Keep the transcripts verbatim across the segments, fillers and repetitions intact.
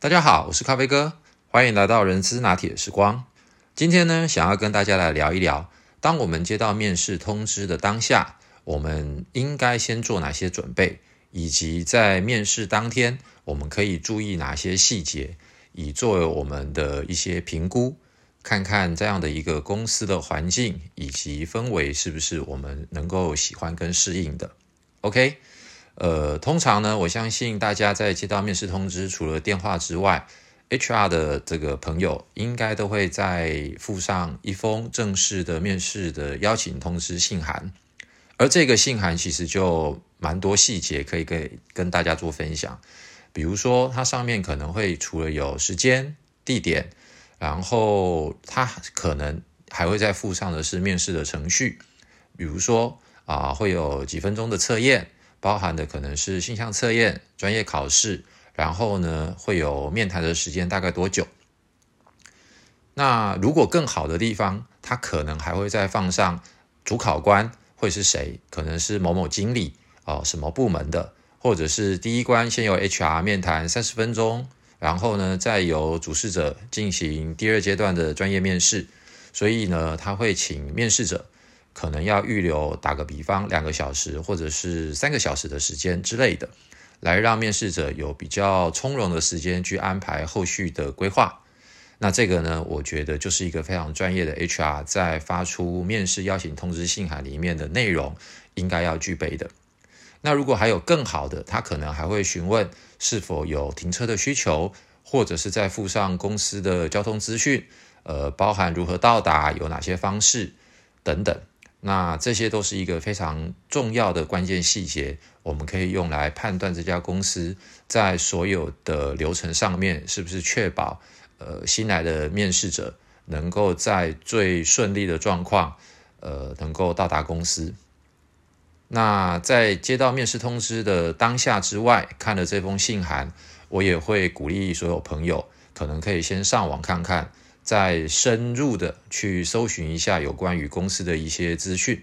大家好，我是咖啡哥，欢迎来到人资拿铁时光。今天呢，想要跟大家来聊一聊，当我们接到面试通知的当下，我们应该先做哪些准备，以及在面试当天，我们可以注意哪些细节，以作为我们的一些评估，看看这样的一个公司的环境以及氛围是不是我们能够喜欢跟适应的。 OK， 呃，通常呢，我相信大家在接到面试通知，除了电话之外 ，H R 的这个朋友应该都会再附上一封正式的面试的邀请通知信函，而这个信函其实就蛮多细节可以给跟大家做分享，比如说它上面可能会除了有时间、地点，然后它可能还会再附上的是面试的程序，比如说。啊，会有几分钟的测验，包含的可能是性向测验、专业考试，然后呢，会有面谈的时间大概多久？那如果更好的地方，它可能还会再放上主考官会是谁，可能是某某经理哦、呃，什么部门的，或者是第一关先由 H R 面谈三十分钟，然后呢，再由主事者进行第二阶段的专业面试，所以呢，他会请面试者。可能要预留，打个比方，两个小时或者是三个小时的时间之类的，来让面试者有比较从容的时间去安排后续的规划。那这个呢，我觉得就是一个非常专业的 H R 在发出面试邀请通知信函里面的内容应该要具备的。那如果还有更好的，他可能还会询问是否有停车的需求，或者是再附上公司的交通资讯，呃，包含如何到达，有哪些方式等等。那这些都是一个非常重要的关键细节，我们可以用来判断这家公司在所有的流程上面是不是确保，呃，新来的面试者能够在最顺利的状况，呃，能够到达公司。那在接到面试通知的当下之外，看了这封信函，我也会鼓励所有朋友，可能可以先上网看看。再深入的去搜寻一下有关于公司的一些资讯。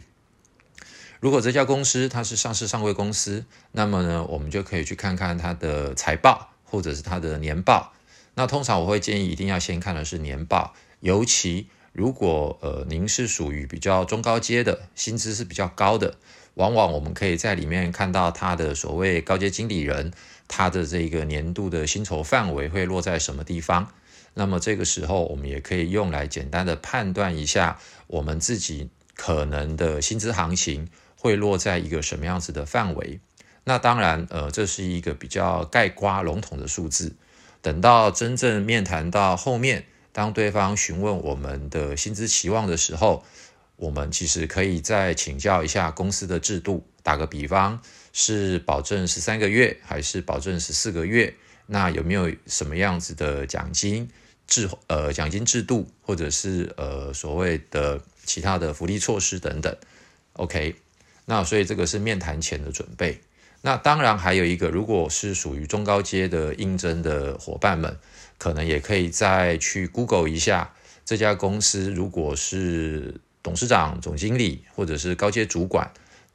如果这家公司它是上市上柜公司，那么呢，我们就可以去看看它的财报或者是它的年报。那通常我会建议一定要先看的是年报，尤其如果呃您是属于比较中高阶的，薪资是比较高的，往往我们可以在里面看到它的所谓高阶经理人，它的这个年度的薪酬范围会落在什么地方。那么这个时候，我们也可以用来简单的判断一下我们自己可能的薪资行情会落在一个什么样子的范围。那当然，呃，这是一个比较概括笼统的数字。等到真正面谈到后面，当对方询问我们的薪资期望的时候，我们其实可以再请教一下公司的制度。打个比方，是保证十三个月还是保证十四个月？那有没有什么样子的奖金？制呃奖金制度，或者是呃所谓的其他的福利措施等等 ，OK， 那所以这个是面谈前的准备。那当然还有一个，如果是属于中高阶的应征的伙伴们，可能也可以再去 Google 一下这家公司，如果是董事长、总经理或者是高阶主管，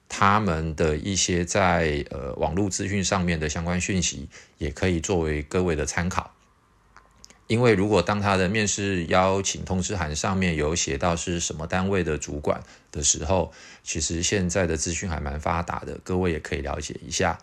他们的一些在呃网络资讯上面的相关讯息，也可以作为各位的参考。因为如果当他的面试邀请通知函上面有写到是什么单位的主管的时候，其实现在的资讯还蛮发达的，各位也可以了解一下。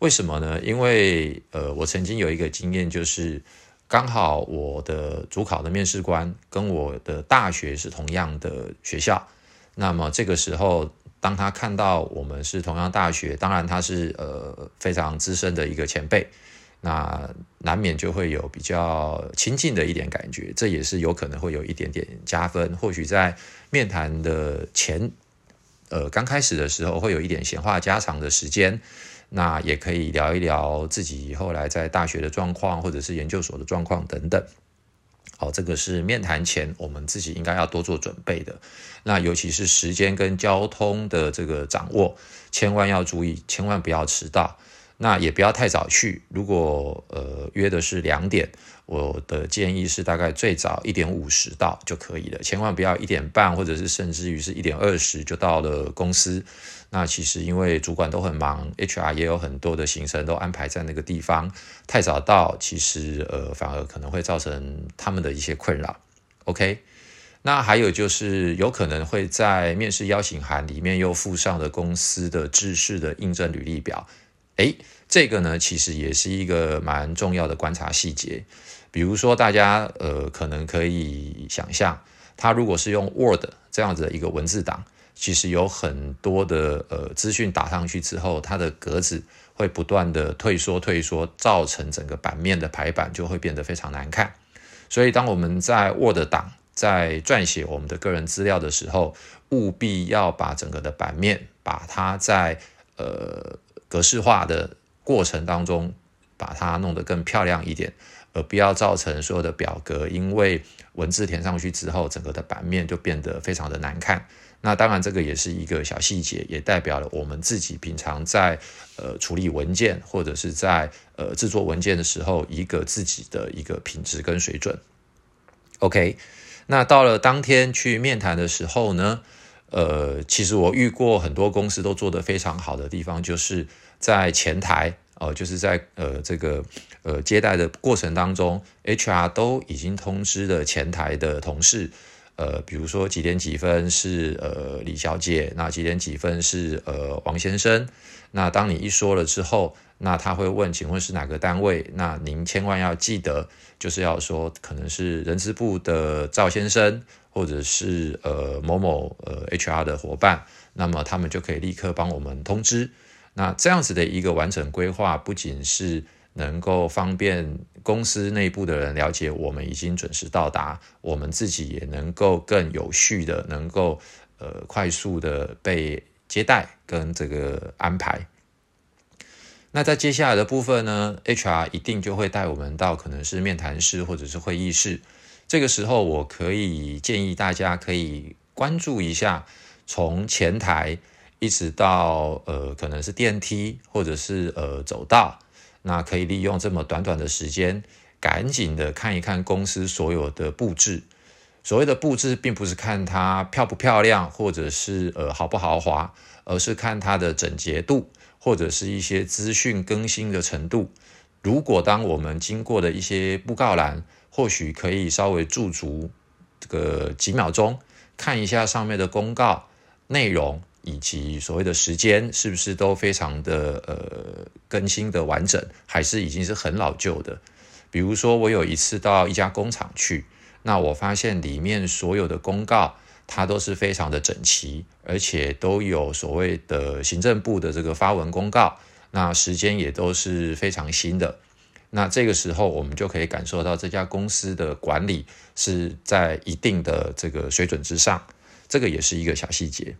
为什么呢？因为呃，我曾经有一个经验，就是刚好我的主考的面试官跟我的大学是同样的学校，那么这个时候，当他看到我们是同样大学，当然他是呃非常资深的一个前辈。那难免就会有比较亲近的一点感觉，这也是有可能会有一点点加分。或许在面谈的前，呃，刚开始的时候会有一点闲话家常的时间，那也可以聊一聊自己后来在大学的状况，或者是研究所的状况等等。好，这个是面谈前我们自己应该要多做准备的。那尤其是时间跟交通的这个掌握，千万要注意，千万不要迟到。那也不要太早去，如果呃约的是两点，我的建议是大概最早一点五十到就可以了，千万不要一点半或者是甚至于是一点二十就到了公司。那其实因为主管都很忙 ，H R 也有很多的行程都安排在那个地方，太早到其实呃反而可能会造成他们的一些困扰。OK。那还有就是有可能会在面试邀请函里面又附上了公司的制式的应征履历表，诶，这个呢其实也是一个蛮重要的观察细节。比如说大家呃可能可以想象，他如果是用 Word 这样子的一个文字档，其实有很多的呃资讯打上去之后，它的格子会不断的退缩退缩，造成整个版面的排版就会变得非常难看。所以当我们在 Word 档在撰写我们的个人资料的时候，务必要把整个的版面，把它在呃格式化的过程当中，把它弄得更漂亮一点，而不要造成所有的表格因为文字填上去之后，整个的版面就变得非常的难看。那当然这个也是一个小细节，也代表了我们自己平常在呃处理文件或者是在呃制作文件的时候，一个自己的一个品质跟水准。 OK，那到了当天去面谈的时候呢，呃，其实我遇过很多公司都做得非常好的地方，就是在前台，呃、就是在呃这个呃接待的过程当中 ，H R 都已经通知了前台的同事，呃，比如说几点几分是呃李小姐，那几点几分是呃王先生。那当你一说了之后，那他会问请问是哪个单位，那您千万要记得就是要说可能是人资部的赵先生，或者是呃某某呃 H R 的伙伴，那么他们就可以立刻帮我们通知。那这样子的一个完整规划，不仅是能够方便公司内部的人了解我们已经准时到达，我们自己也能够更有序的能够呃快速的被接待跟这个安排。那在接下来的部分呢， H R 一定就会带我们到可能是面谈室或者是会议室。这个时候我可以建议大家可以关注一下，从前台一直到呃可能是电梯或者是呃走道，那可以利用这么短短的时间赶紧的看一看公司所有的布置。所谓的布置并不是看它漂不漂亮或者是呃豪不豪华，而是看它的整洁度或者是一些资讯更新的程度。如果当我们经过的一些布告栏，或许可以稍微驻足这个几秒钟，看一下上面的公告内容以及所谓的时间是不是都非常的呃更新的完整，还是已经是很老旧的。比如说我有一次到一家工厂去，那我发现里面所有的公告它都是非常的整齐，而且都有所谓的行政部的这个发文公告，那时间也都是非常新的。那这个时候我们就可以感受到这家公司的管理是在一定的这个水准之上，这个也是一个小细节。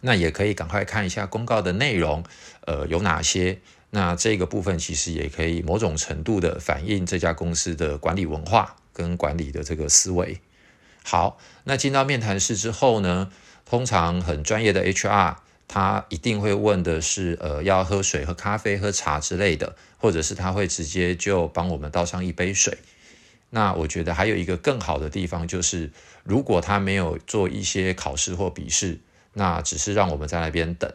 那也可以赶快看一下公告的内容呃，有哪些，那这个部分其实也可以某种程度的反映这家公司的管理文化跟管理的这个思维。好，那进到面谈室之后呢，通常很专业的 H R 他一定会问的是呃，要喝水喝咖啡喝茶之类的，或者是他会直接就帮我们倒上一杯水。那我觉得还有一个更好的地方，就是如果他没有做一些考试或笔试，那只是让我们在那边等，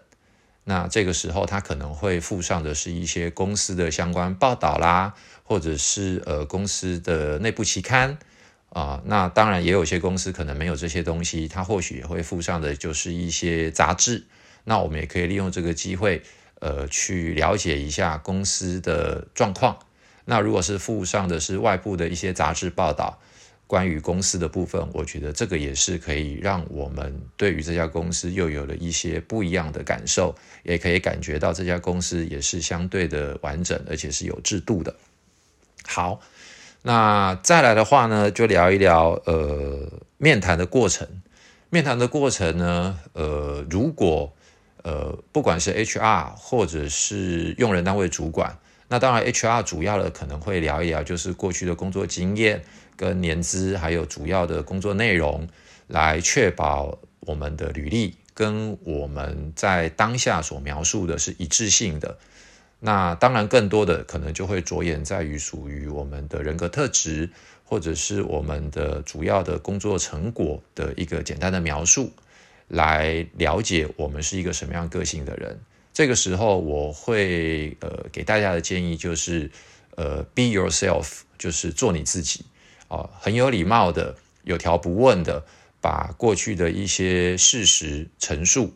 那这个时候他可能会附上的是一些公司的相关报道啦，或者是呃公司的内部期刊啊、呃，那当然也有些公司可能没有这些东西，它或许也会附上的就是一些杂志。那我们也可以利用这个机会，呃，去了解一下公司的状况。那如果是附上的是外部的一些杂志报道，关于公司的部分，我觉得这个也是可以让我们对于这家公司又有了一些不一样的感受，也可以感觉到这家公司也是相对的完整，而且是有制度的。好，那再来的话呢，就聊一聊呃面谈的过程。面谈的过程呢，呃，如果呃不管是 H R 或者是用人单位主管，那当然 H R 主要的可能会聊一聊就是过去的工作经验跟年资，还有主要的工作内容，来确保我们的履历跟我们在当下所描述的是一致性的。那当然更多的可能就会着眼在于属于我们的人格特质，或者是我们的主要的工作成果的一个简单的描述，来了解我们是一个什么样个性的人。这个时候我会呃给大家的建议就是呃 be yourself， 就是做你自己、呃、很有礼貌的，有条不紊的把过去的一些事实陈述，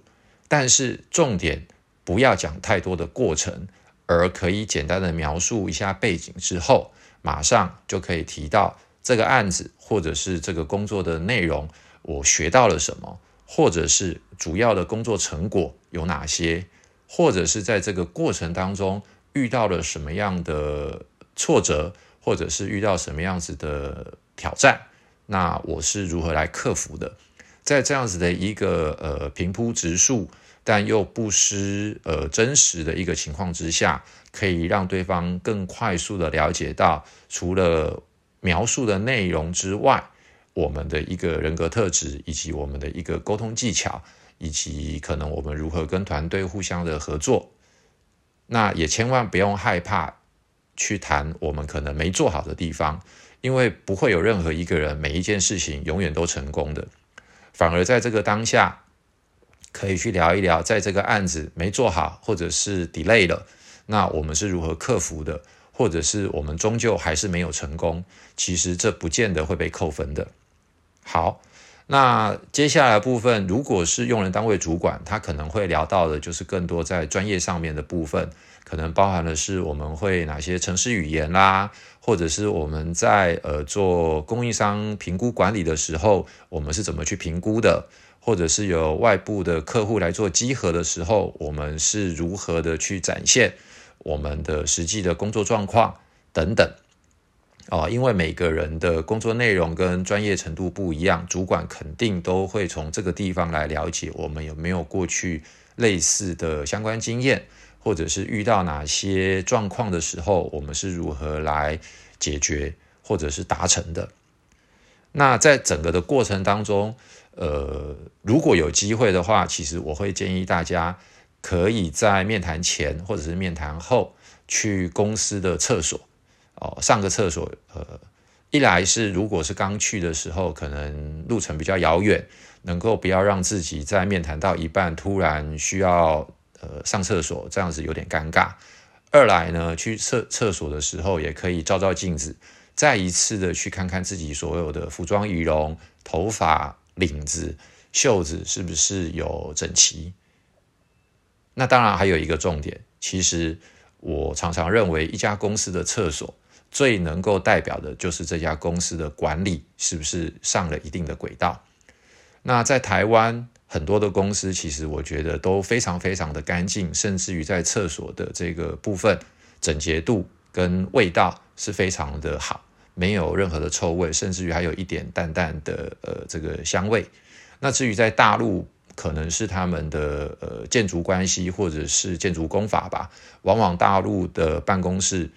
但是重点不要讲太多的过程，而可以简单的描述一下背景之后，马上就可以提到这个案子或者是这个工作的内容，我学到了什么，或者是主要的工作成果有哪些，或者是在这个过程当中遇到了什么样的挫折，或者是遇到什么样子的挑战，那我是如何来克服的。在这样子的一个呃平铺直述但又不失呃真实的一个情况之下，可以让对方更快速的了解到除了描述的内容之外，我们的一个人格特质，以及我们的一个沟通技巧，以及可能我们如何跟团队互相的合作。那也千万不用害怕去谈我们可能没做好的地方，因为不会有任何一个人每一件事情永远都成功的，反而在这个当下可以去聊一聊，在这个案子没做好或者是 delay 了，那我们是如何克服的，或者是我们终究还是没有成功，其实这不见得会被扣分的。好，那接下来的部分，如果是用人单位主管，他可能会聊到的就是更多在专业上面的部分，可能包含的是我们会哪些程式语言啦，或者是我们在呃做供应商评估管理的时候，我们是怎么去评估的，或者是有外部的客户来做稽核的时候，我们是如何的去展现我们的实际的工作状况等等、哦、因为每个人的工作内容跟专业程度不一样，主管肯定都会从这个地方来了解我们有没有过去类似的相关经验，或者是遇到哪些状况的时候，我们是如何来解决或者是达成的。那在整个的过程当中，呃，如果有机会的话，其实我会建议大家可以在面谈前或者是面谈后去公司的厕所、哦、上个厕所。呃，一来是如果是刚去的时候，可能路程比较遥远，能够不要让自己在面谈到一半突然需要呃上厕所，这样子有点尴尬。二来呢，去厕厕所的时候也可以照照镜子，再一次的去看看自己所有的服装、仪容、头发、领子、袖子是不是有整齐。那当然还有一个重点，其实我常常认为一家公司的厕所最能够代表的就是这家公司的管理是不是上了一定的轨道。那在台湾很多的公司其实我觉得都非常非常的干净，甚至于在厕所的这个部分整洁度跟味道是非常的好，没有任何的臭味，甚至于还有一点淡淡的呃这个香味。那至于在大陆，可能是他们的呃建筑关系或者是建筑工法吧，往往大陆的办公室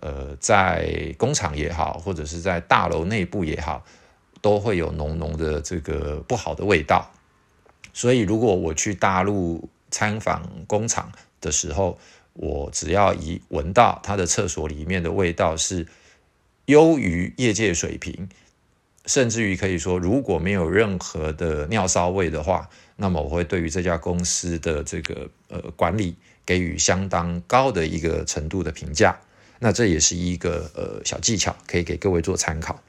呃在工厂也好，或者是在大楼内部也好，都会有浓浓的这个不好的味道。所以如果我去大陆参访工厂的时候，我只要一闻到它的厕所里面的味道是优于业界水平，甚至于可以说如果没有任何的尿骚味的话，那么我会对于这家公司的这个呃管理给予相当高的一个程度的评价。那这也是一个呃小技巧，可以给各位做参考。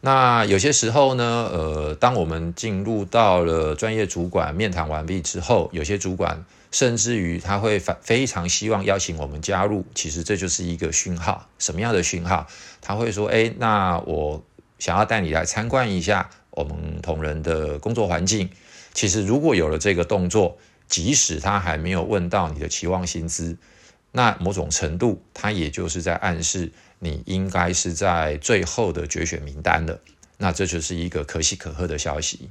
那有些时候呢，呃，当我们进入到了专业主管面谈完毕之后，有些主管甚至于他会非常希望邀请我们加入，其实这就是一个讯号。什么样的讯号？他会说：“哎，那我想要带你来参观一下我们同仁的工作环境。”其实如果有了这个动作，即使他还没有问到你的期望薪资，那某种程度他也就是在暗示你应该是在最后的决选名单了，那这就是一个可喜可贺的消息。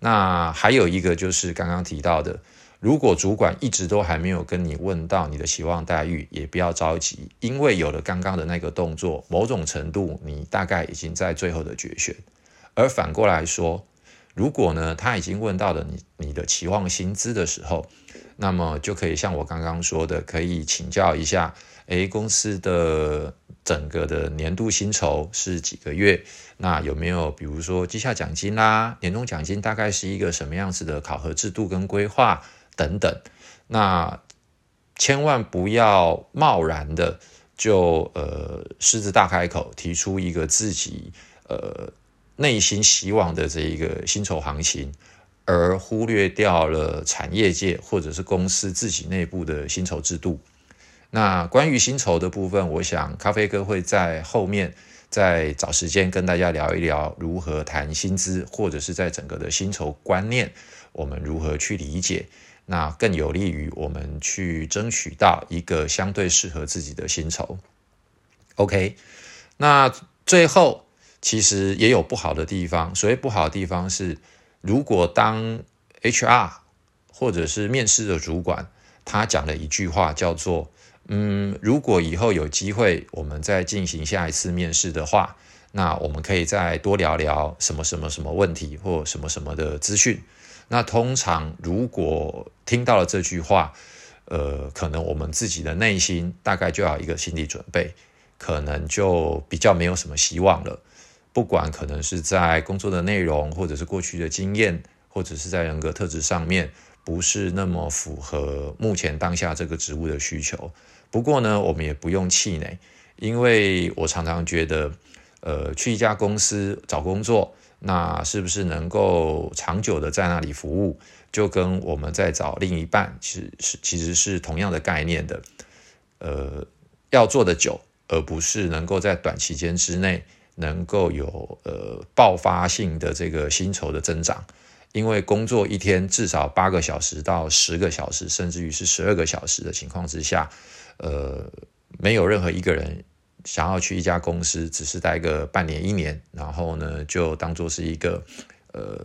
那还有一个就是刚刚提到的，如果主管一直都还没有跟你问到你的期望待遇，也不要着急，因为有了刚刚的那个动作，某种程度你大概已经在最后的决选。而反过来说，如果呢他已经问到了 你, 你的期望薪资的时候，那么就可以像我刚刚说的，可以请教一下，诶，公司的整个的年度薪酬是几个月？那有没有比如说绩效奖金啦、年终奖金大概是一个什么样子的考核制度跟规划等等？那千万不要贸然的就呃狮子大开口提出一个自己呃内心希望的这一个薪酬行情，而忽略掉了产业界或者是公司自己内部的薪酬制度。那关于薪酬的部分，我想咖啡哥会在后面再找时间跟大家聊一聊如何谈薪资，或者是在整个的薪酬观念我们如何去理解，那更有利于我们去争取到一个相对适合自己的薪酬。 OK， 那最后其实也有不好的地方，所谓不好的地方是，如果当 H R 或者是面试的主管他讲了一句话叫做嗯，如果以后有机会我们再进行下一次面试的话，那我们可以再多聊聊什么什么什么问题或什么什么的资讯。那通常如果听到了这句话，呃，可能我们自己的内心大概就要有一个心理准备，可能就比较没有什么希望了。不管可能是在工作的内容，或者是过去的经验，或者是在人格特质上面，不是那么符合目前当下这个职务的需求。不过呢，我们也不用气馁，因为我常常觉得，呃，去一家公司找工作，那是不是能够长久的在那里服务，就跟我们在找另一半其实是其实是同样的概念的。呃，要做的久，而不是能够在短期间之内能够有呃爆发性的这个薪酬的增长，因为工作一天至少八个小时到十个小时，甚至于是十二个小时的情况之下，呃，没有任何一个人想要去一家公司只是待个半年一年，然后呢就当作是一个呃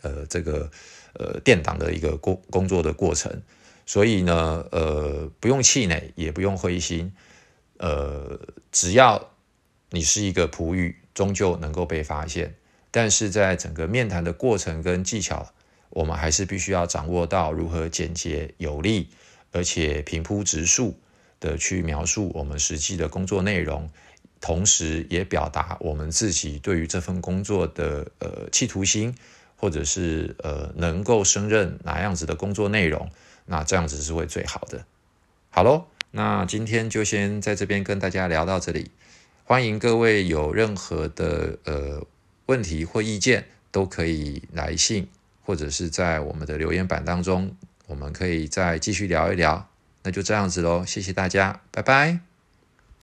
呃这个呃垫档的一个工工作的过程。所以呢呃不用气馁，也不用灰心，呃只要你是一个璞玉，终究能够被发现。但是在整个面谈的过程跟技巧，我们还是必须要掌握到如何简洁有力，而且平铺直述的去描述我们实际的工作内容，同时也表达我们自己对于这份工作的呃企图心，或者是呃能够胜任哪样子的工作内容，那这样子是会最好的。好咯，那今天就先在这边跟大家聊到这里。欢迎各位有任何的呃问题或意见，都可以来信或者是在我们的留言板当中，我们可以再继续聊一聊。那就这样子咯，谢谢大家，拜拜。